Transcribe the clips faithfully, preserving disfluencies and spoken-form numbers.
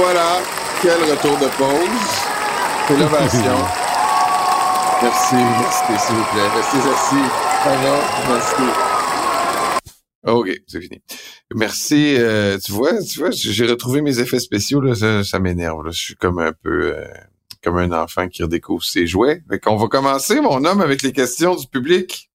voilà, quel retour de pause. Innovation. Merci, restez s'il vous plaît. Restez assis. Alors, merci. OK, c'est fini. Merci. Euh, tu vois, tu vois, j'ai retrouvé mes effets spéciaux. Là, ça, ça m'énerve. Là. Je suis comme un peu euh, comme un enfant qui redécouvre ses jouets. Fait qu'on va commencer, mon homme, avec les questions du public.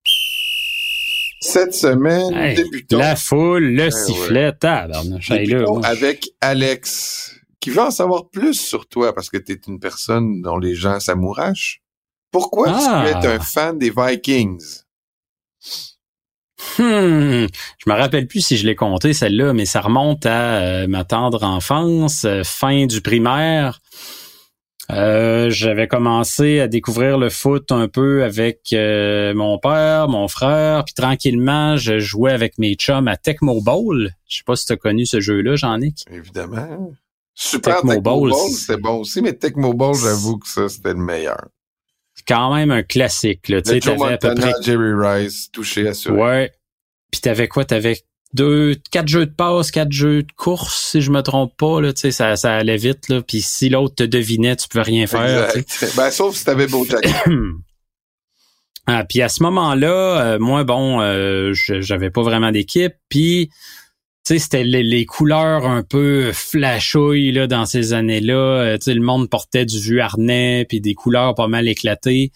Cette semaine, hey, débutons. La foule, le eh sifflet, ouais. Tabarnouche. Débutons avec Alex, qui veut en savoir plus sur toi parce que tu es une personne dont les gens s'amourachent. Pourquoi ah. tu es un fan des Vikings? Hmm. Je me rappelle plus si je l'ai compté, celle-là, mais ça remonte à euh, ma tendre enfance, euh, fin du primaire. Euh, j'avais commencé à découvrir le foot un peu avec euh, mon père, mon frère, puis tranquillement, je jouais avec mes chums à Tecmo Bowl. Je sais pas si tu as connu ce jeu-là, Jean-Nic. Évidemment. Super Tecmo, Tecmo Bowl, Bowl c'est bon aussi, mais Tecmo Bowl, j'avoue que ça, c'était le meilleur. C'est quand même un classique. Là. Le Joe Montana, à peu près... Jerry Rice, touché, assuré. Ouais. Puis t'avais quoi? T'avais deux, quatre jeux de passe, quatre jeux de course, si je me trompe pas, là, tu sais, ça, ça allait vite, là. Puis si l'autre te devinait, tu pouvais rien faire. Ben, sauf si t'avais beau jack. Ah, puis à ce moment-là, euh, moi, bon, euh, j'avais pas vraiment d'équipe. Puis, tu sais, c'était les, les couleurs un peu flashouilles, là, dans ces années-là. Euh, tu sais, le monde portait du vieux harnais, puis des couleurs pas mal éclatées.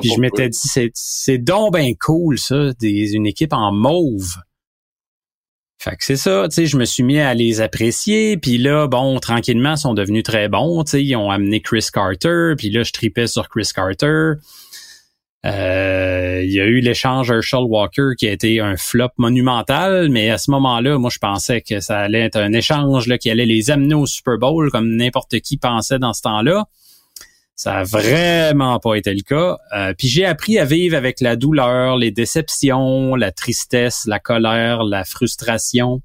Puis je m'étais peu. dit, c'est, c'est donc ben cool, ça, des, une équipe en mauve. Fait que c'est ça, tu sais, je me suis mis à les apprécier, puis là, bon, tranquillement, ils sont devenus très bons, tu sais, ils ont amené Chris Carter, puis là, je tripais sur Chris Carter. Euh, il y a eu l'échange Herschel Walker qui a été un flop monumental, mais à ce moment-là, moi, je pensais que ça allait être un échange là, qui allait les amener au Super Bowl, comme n'importe qui pensait dans ce temps-là. Ça a vraiment pas été le cas. Euh, puis j'ai appris à vivre avec la douleur, les déceptions, la tristesse, la colère, la frustration.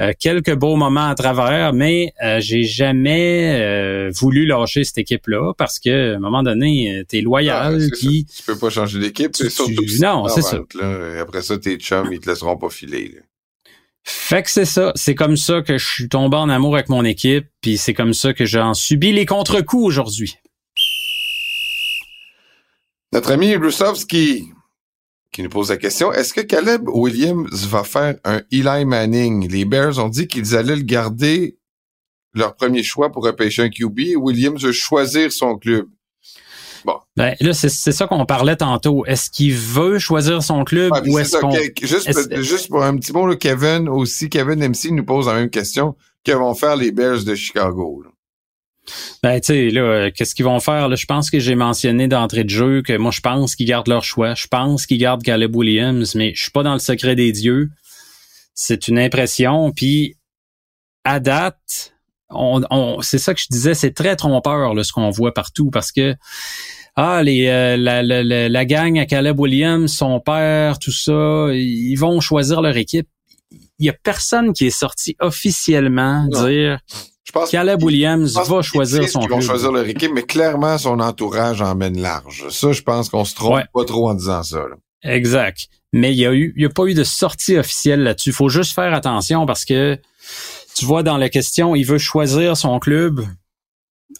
Euh, quelques beaux moments à travers, mais euh, j'ai jamais euh, voulu lâcher cette équipe-là parce que à un moment donné, t'es loyal. Ah, puis ça. Tu peux pas changer d'équipe. Tu, surtout tu... Non, c'est ça. Là. Après ça, tes chums, ils te laisseront pas filer. Là. Fait que c'est ça, c'est comme ça que je suis tombé en amour avec mon équipe, puis c'est comme ça que j'en subis les contre-coups aujourd'hui. Notre ami Brusovski qui nous pose la question, est-ce que Caleb Williams va faire un Eli Manning? Les Bears ont dit qu'ils allaient le garder leur premier choix pour repêcher un Q B et Williams veut choisir son club. Bon. Ben, là, c'est, c'est ça qu'on parlait tantôt. Est-ce qu'il veut choisir son club ah, ou est-ce ça. qu'on... Juste, est-ce... juste pour un petit mot, là, Kevin aussi, Kevin M C nous pose la même question. Que vont faire les Bears de Chicago? Là? Ben, tu sais, là, euh, qu'est-ce qu'ils vont faire? Là, je pense que j'ai mentionné d'entrée de jeu que moi, je pense qu'ils gardent leur choix. Je pense qu'ils gardent Caleb Williams, mais je suis pas dans le secret des dieux. C'est une impression. Puis, à date, on, on, c'est ça que je disais, c'est très trompeur, là, ce qu'on voit partout, parce que, ah, les, euh, la, la, la, la gang à Caleb Williams, son père, tout ça, ils vont choisir leur équipe. Il y a personne qui est sorti officiellement non. dire... Je pense Caleb que, Williams je pense va choisir son club. Ils vont choisir leur équipe, mais clairement, son entourage en mène large. Ça, je pense qu'on se trompe ouais. pas trop en disant ça. Là. Exact. Mais il y a eu, il y a pas eu de sortie officielle là-dessus. Il faut juste faire attention parce que tu vois dans la question, il veut choisir son club.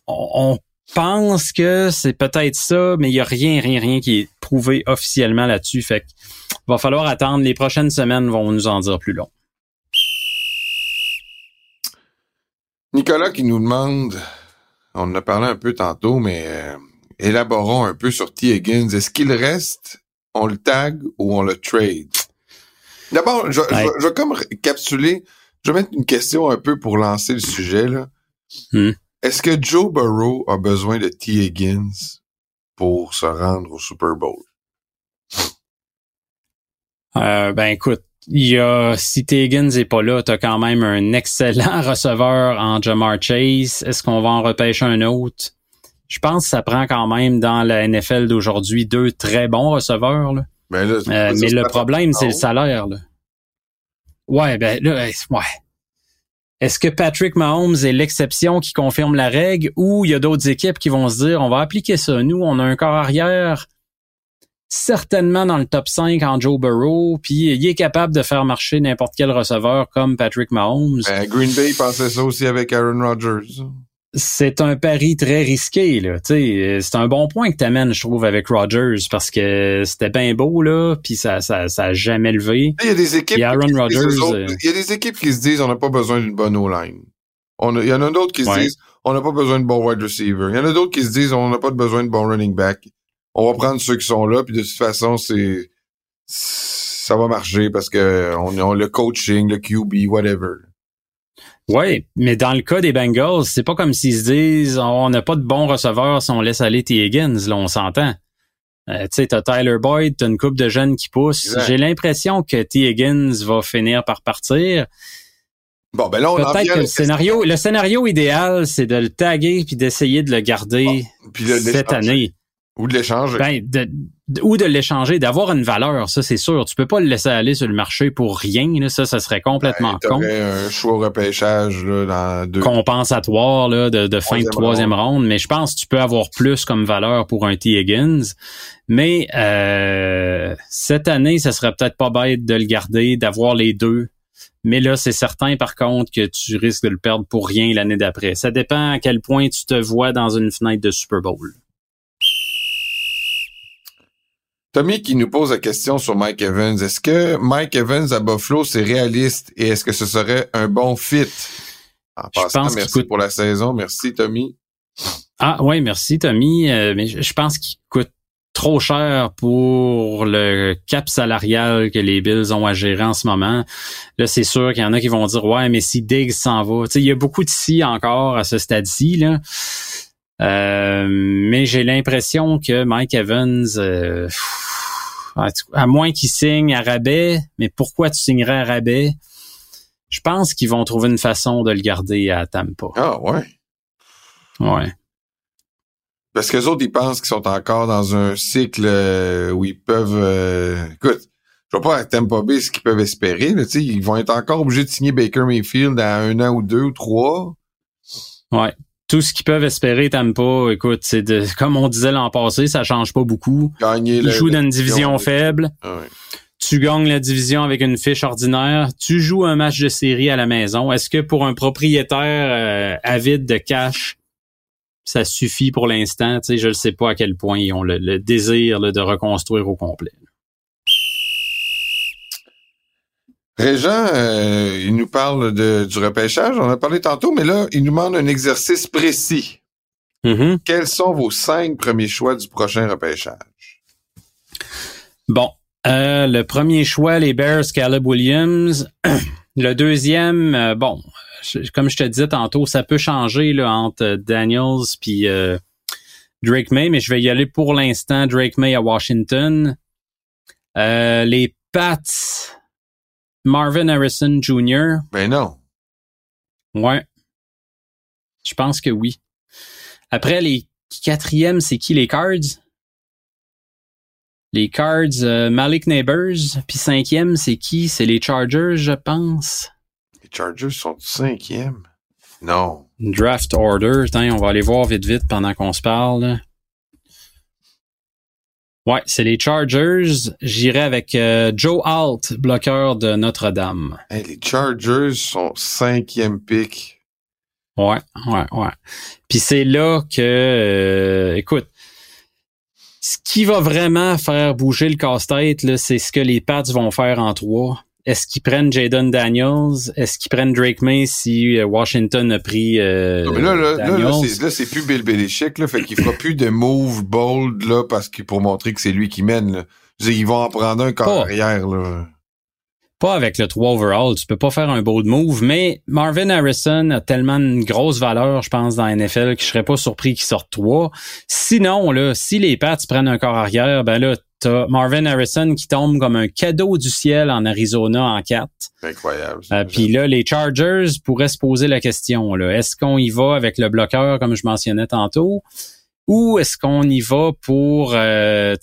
On, on pense que c'est peut-être ça, mais il y a rien, rien, rien qui est prouvé officiellement là-dessus. Fait que va falloir attendre. Les prochaines semaines vont nous en dire plus long. Nicolas qui nous demande, on en a parlé un peu tantôt, mais euh, élaborons un peu sur T. Higgins. Est-ce qu'il reste, on le tag ou on le trade? D'abord, je, je, je vais comme capsuler, je vais mettre une question un peu pour lancer le sujet. Là. Hmm. Est-ce que Joe Burrow a besoin de T. Higgins pour se rendre au Super Bowl? Euh, ben écoute, il y a, si T. Higgins n'est pas là, t'as quand même un excellent receveur en Jamar Chase. Est-ce qu'on va en repêcher un autre? Je pense que ça prend quand même dans la N F L d'aujourd'hui deux très bons receveurs. Là. Ben là, euh, mais le problème, c'est le salaire. Là. Ouais, ben là, ouais. Est-ce que Patrick Mahomes est l'exception qui confirme la règle ou il y a d'autres équipes qui vont se dire on va appliquer ça. Nous, on a un corps arrière. certainement dans le top cinq en Joe Burrow, puis il est capable de faire marcher n'importe quel receveur comme Patrick Mahomes. Euh, Green Bay pensait ça aussi avec Aaron Rodgers. C'est un pari très risqué, là. T'sais, c'est un bon point que t'amènes, je trouve, avec Rodgers, parce que c'était bien beau, là, puis ça, ça, ça a jamais levé. Il y a des équipes, Aaron qui, Rodgers, autres, il y a des équipes qui se disent on n'a pas besoin d'une bonne O-line. On a, il y en a d'autres qui ouais. se disent on n'a pas besoin de bon wide receiver. Il y en a d'autres qui se disent on n'a pas besoin de bon running back. On va prendre ceux qui sont là, puis de toute façon, c'est ça va marcher parce que on a le coaching, le Q B, whatever. Oui, mais dans le cas des Bengals, c'est pas comme s'ils se disent on n'a pas de bons receveurs si on laisse aller T. Higgins, là, on s'entend. Euh, tu sais, t'as Tyler Boyd, t'as une couple de jeunes qui poussent. Exact. J'ai l'impression que T. Higgins va finir par partir. Bon, ben là, on Peut-être en vient que le scénario, le scénario idéal, c'est de le taguer puis d'essayer de le garder bon, puis de cette année. Ou de l'échanger. Ben, de, de, ou de l'échanger, d'avoir une valeur, ça c'est sûr. Tu peux pas le laisser aller sur le marché pour rien, là, ça, ça serait complètement ben, con. Un choix au repêchage là, dans deux... compensatoire là, de, de fin de troisième ronde, mais je pense que tu peux avoir plus comme valeur pour un T. Higgins. Mais euh, cette année, ça serait peut-être pas bête de le garder, d'avoir les deux. Mais là, c'est certain, par contre, que tu risques de le perdre pour rien l'année d'après. Ça dépend à quel point tu te vois dans une fenêtre de Super Bowl. Tommy qui nous pose la question sur Mike Evans. Est-ce que Mike Evans à Buffalo, c'est réaliste et est-ce que ce serait un bon fit? En passant, merci coûte... pour la saison. Merci, Tommy. Ah oui, merci, Tommy. Euh, mais je, je pense qu'il coûte trop cher pour le cap salarial que les Bills ont à gérer en ce moment. Là, c'est sûr qu'il y en a qui vont dire « Ouais, mais si Diggs s'en va... » Tu sais, il y a beaucoup de « si » encore à ce stade-ci, là. Euh, mais j'ai l'impression que Mike Evans... Euh, pff, à moins qu'ils signent à rabais, mais pourquoi tu signerais à rabais? Je pense qu'ils vont trouver une façon de le garder à Tampa. Ah, ouais. Ouais. Parce qu'eux autres, ils pensent qu'ils sont encore dans un cycle où ils peuvent... Euh, écoute, je vois pas à Tampa Bay ce qu'ils peuvent espérer. Là, ils vont être encore obligés de signer Baker Mayfield à un an ou deux ou trois. Ouais. Tout ce qu'ils peuvent espérer, Tampa, écoute, c'est de, comme on disait l'an passé, ça change pas beaucoup. Gagner tu joues dans une division faible. Ah ouais. Tu gagnes la division avec une fiche ordinaire. Tu joues un match de série à la maison. Est-ce que pour un propriétaire euh, avide de cash, ça suffit pour l'instant? Tu sais, je ne sais pas à quel point ils ont le, le désir là, de reconstruire au complet. Régent, euh, il nous parle de, du repêchage, on en a parlé tantôt, mais là, il nous demande un exercice précis. Mm-hmm. Quels sont vos cinq premiers choix du prochain repêchage? Bon, euh, le premier choix, les Bears, Caleb Williams. Le deuxième, euh, bon, je, comme je te disais tantôt, ça peut changer là, entre Daniels puis euh, Drake May, mais je vais y aller pour l'instant, Drake May à Washington. Euh, les Pats... Marvin Harrison Junior Ben non. Ouais. Je pense que oui. Après, les quatrièmes, c'est qui? Les Cards? Les Cards, euh, Malik Neighbors. Puis cinquième, c'est qui? C'est les Chargers, je pense. Les Chargers sont cinquième? Non. Draft Order. Attends, on va aller voir vite, vite pendant qu'on se parle. Ouais, c'est les Chargers. J'irai avec euh, Joe Alt, bloqueur de Notre-Dame. Hey, les Chargers sont cinquième pick. Ouais, ouais, ouais. Puis c'est là que, euh, écoute, ce qui va vraiment faire bouger le casse-tête, là, c'est ce que les Pats vont faire en trois. Est-ce qu'ils prennent Jaden Daniels? Est-ce qu'ils prennent Drake May si Washington a pris euh, non, mais là, là, Daniels? Là, là, c'est, là, c'est plus Bill Belichick, là, fait qu'il fera plus de move bold, là, parce que pour montrer que c'est lui qui mène, là. Je veux dire, ils vont en prendre un carrière, pas, là. Pas avec le trois overall, tu peux pas faire un bold move, mais Marvin Harrison a tellement une grosse valeur, je pense, dans la N F L, que je serais pas surpris qu'il sorte trois. Sinon, là, si les Pats prennent un corps arrière, ben là, Marvin Harrison qui tombe comme un cadeau du ciel en Arizona en quatre. C'est incroyable. Euh, Puis là, les Chargers pourraient se poser la question, là, est-ce qu'on y va avec le bloqueur, comme je mentionnais tantôt, ou est-ce qu'on y va pour euh,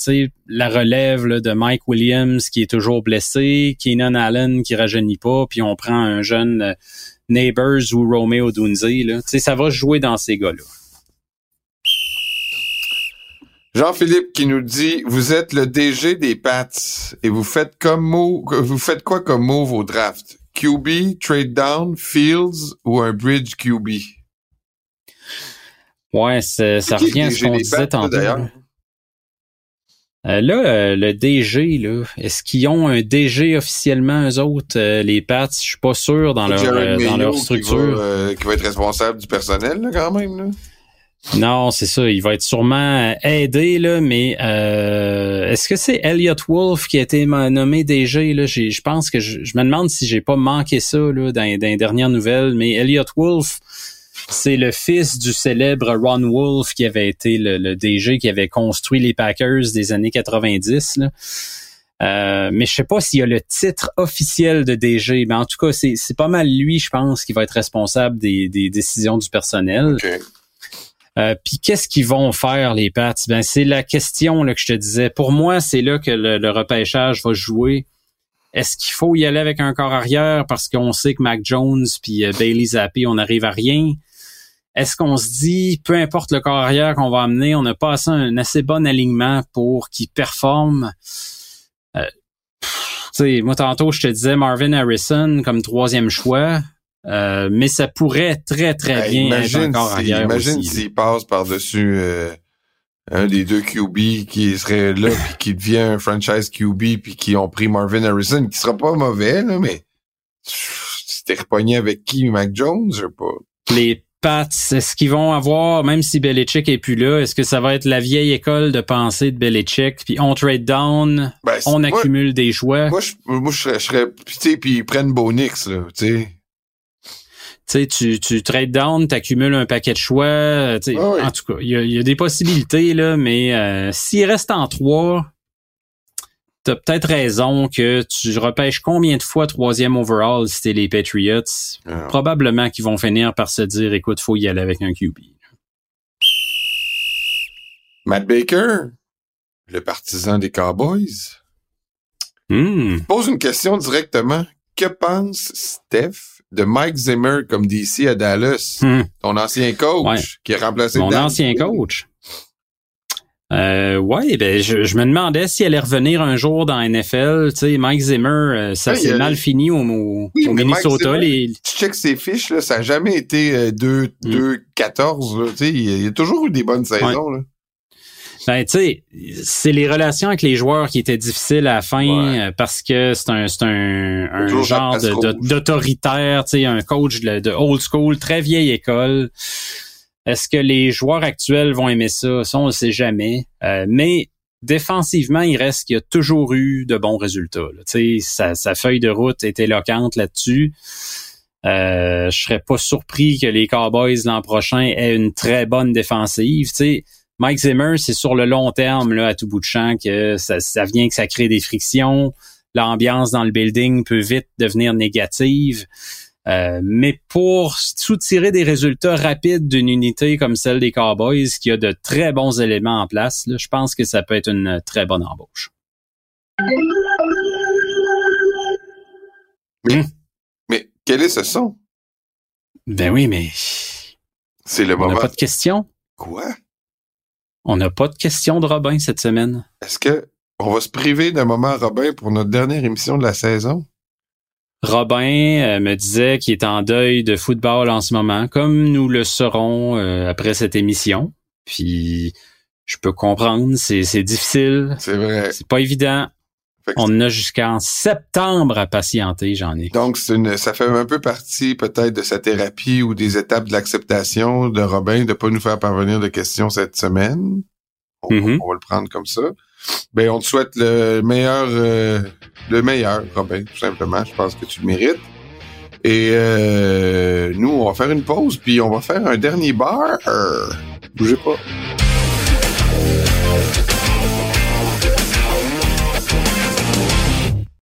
la relève là, de Mike Williams qui est toujours blessé, Keenan Allen qui rajeunit pas, puis on prend un jeune euh, Neighbors ou Romeo Dunze. Là. Ça va jouer dans ces gars-là. Jean-Philippe qui nous dit « Vous êtes le D G des Pats et vous faites comme move, vous faites quoi comme move au draft? Q B, trade down, Fields ou un bridge Q B? » Ouais, c'est, ça revient à ce qu'on disait tantôt. Euh, là, euh, le D G, là, est-ce qu'ils ont un D G officiellement, eux autres, euh, les Pats? Je suis pas sûr dans leur, euh, dans leur structure. Qui va, euh, qui va être responsable du personnel, là, quand même, là? Non, c'est ça. Il va être sûrement aidé, là, mais euh, est-ce que c'est Elliot Wolf qui a été nommé D G, là? J'ai, je pense que je, je me demande si j'ai pas manqué ça, là, dans, dans les dernières nouvelles, mais Elliot Wolf, c'est le fils du célèbre Ron Wolf qui avait été le, le D G qui avait construit les Packers des années quatre-vingt-dix. Là. Euh, mais je sais pas s'il y a le titre officiel de D G. Mais en tout cas, c'est, c'est pas mal lui, je pense, qui va être responsable des, des décisions du personnel. Okay. Euh, Puis qu'est-ce qu'ils vont faire, les Pats? Ben, c'est la question là, que je te disais. Pour moi, c'est là que le, le repêchage va jouer. Est-ce qu'il faut y aller avec un corps arrière parce qu'on sait que Mac Jones puis euh, Bailey Zappi, on n'arrive à rien? Est-ce qu'on se dit, peu importe le corps arrière qu'on va amener, on a passé un assez bon alignement pour qu'il performe? Euh, t'sais, moi, tantôt, je te disais Marvin Harrison comme troisième choix, euh, mais ça pourrait très, très bien ben, être un corps si, arrière imagine aussi. S'il passe par-dessus euh, un des deux Q B qui serait là puis qui devient un franchise Q B puis qui ont pris Marvin Harrison, qui sera pas mauvais, là, mais tu t'es repogné avec qui? Mac Jones? Je sais pas. Les Pats, est-ce qu'ils vont avoir, même si Belichick est plus là, est-ce que ça va être la vieille école de pensée de Belichick, puis on trade down, ben, on moi, accumule des choix? Moi, je, moi, je serais, je serais tu sais, puis ils prennent Bonix, là, tu sais. Tu tu trade down, t'accumules un paquet de choix, tu sais. Ah oui. En tout cas, il y a, y a des possibilités, là, mais euh, s'il reste en trois, t'as peut-être raison que tu repêches combien de fois troisième overall si t'es les Patriots. Alors, probablement qu'ils vont finir par se dire, écoute, faut y aller avec un Q B. Matt Baker, le partisan des Cowboys, mm. pose une question directement. Que pense Steph de Mike Zimmer comme D C à Dallas, mm. ton ancien coach ouais. qui a remplacé Mon Dan ancien King. coach. Euh, ouais, ben je, je me demandais si elle allait revenir un jour dans la N F L. Tu sais, Mike Zimmer, euh, ça s'est ouais, mal fini au, au, oui, au Minnesota. Zimmer, les... Tu checkes ses fiches, là, ça n'a jamais été euh, deux à quatorze. Tu sais, il y a toujours eu des bonnes saisons. Ouais. Là. Ben, tu sais, c'est les relations avec les joueurs qui étaient difficiles à la fin ouais. euh, parce que c'est un, c'est un, un genre de, de, d'autoritaire, tu sais, un coach de, de old school, très vieille école. Est-ce que les joueurs actuels vont aimer ça? Ça, on le sait jamais. Euh, mais défensivement, il reste qu'il y a toujours eu de bons résultats. Tu sais, sa, sa feuille de route est éloquente là-dessus. Euh, je serais pas surpris que les Cowboys l'an prochain aient une très bonne défensive. Tu sais, Mike Zimmer, c'est sur le long terme là, à tout bout de champ que ça, ça vient que ça crée des frictions. L'ambiance dans le building peut vite devenir négative. Euh, mais pour soutirer des résultats rapides d'une unité comme celle des Cowboys, qui a de très bons éléments en place, là, je pense que ça peut être une très bonne embauche. Mais, hum. mais quel est ce son? Ben oui, mais... C'est le moment. On n'a pas de questions. Quoi? On n'a pas de questions de Robin cette semaine. Est-ce que on va se priver d'un moment, Robin, pour notre dernière émission de la saison? Robin euh, me disait qu'il est en deuil de football en ce moment, comme nous le serons euh, après cette émission. Puis, je peux comprendre, c'est, c'est difficile. C'est vrai. C'est pas évident. On en a jusqu'en septembre à patienter, j'en ai. Donc, c'est une, ça fait un peu partie peut-être de sa thérapie ou des étapes de l'acceptation de Robin de pas nous faire parvenir de questions cette semaine. On, mm-hmm. on va le prendre comme ça. Ben, on te souhaite le meilleur, euh, le meilleur, Robin, tout simplement. Je pense que tu le mérites. Et euh, nous, on va faire une pause, puis on va faire un dernier bar. Bougez pas.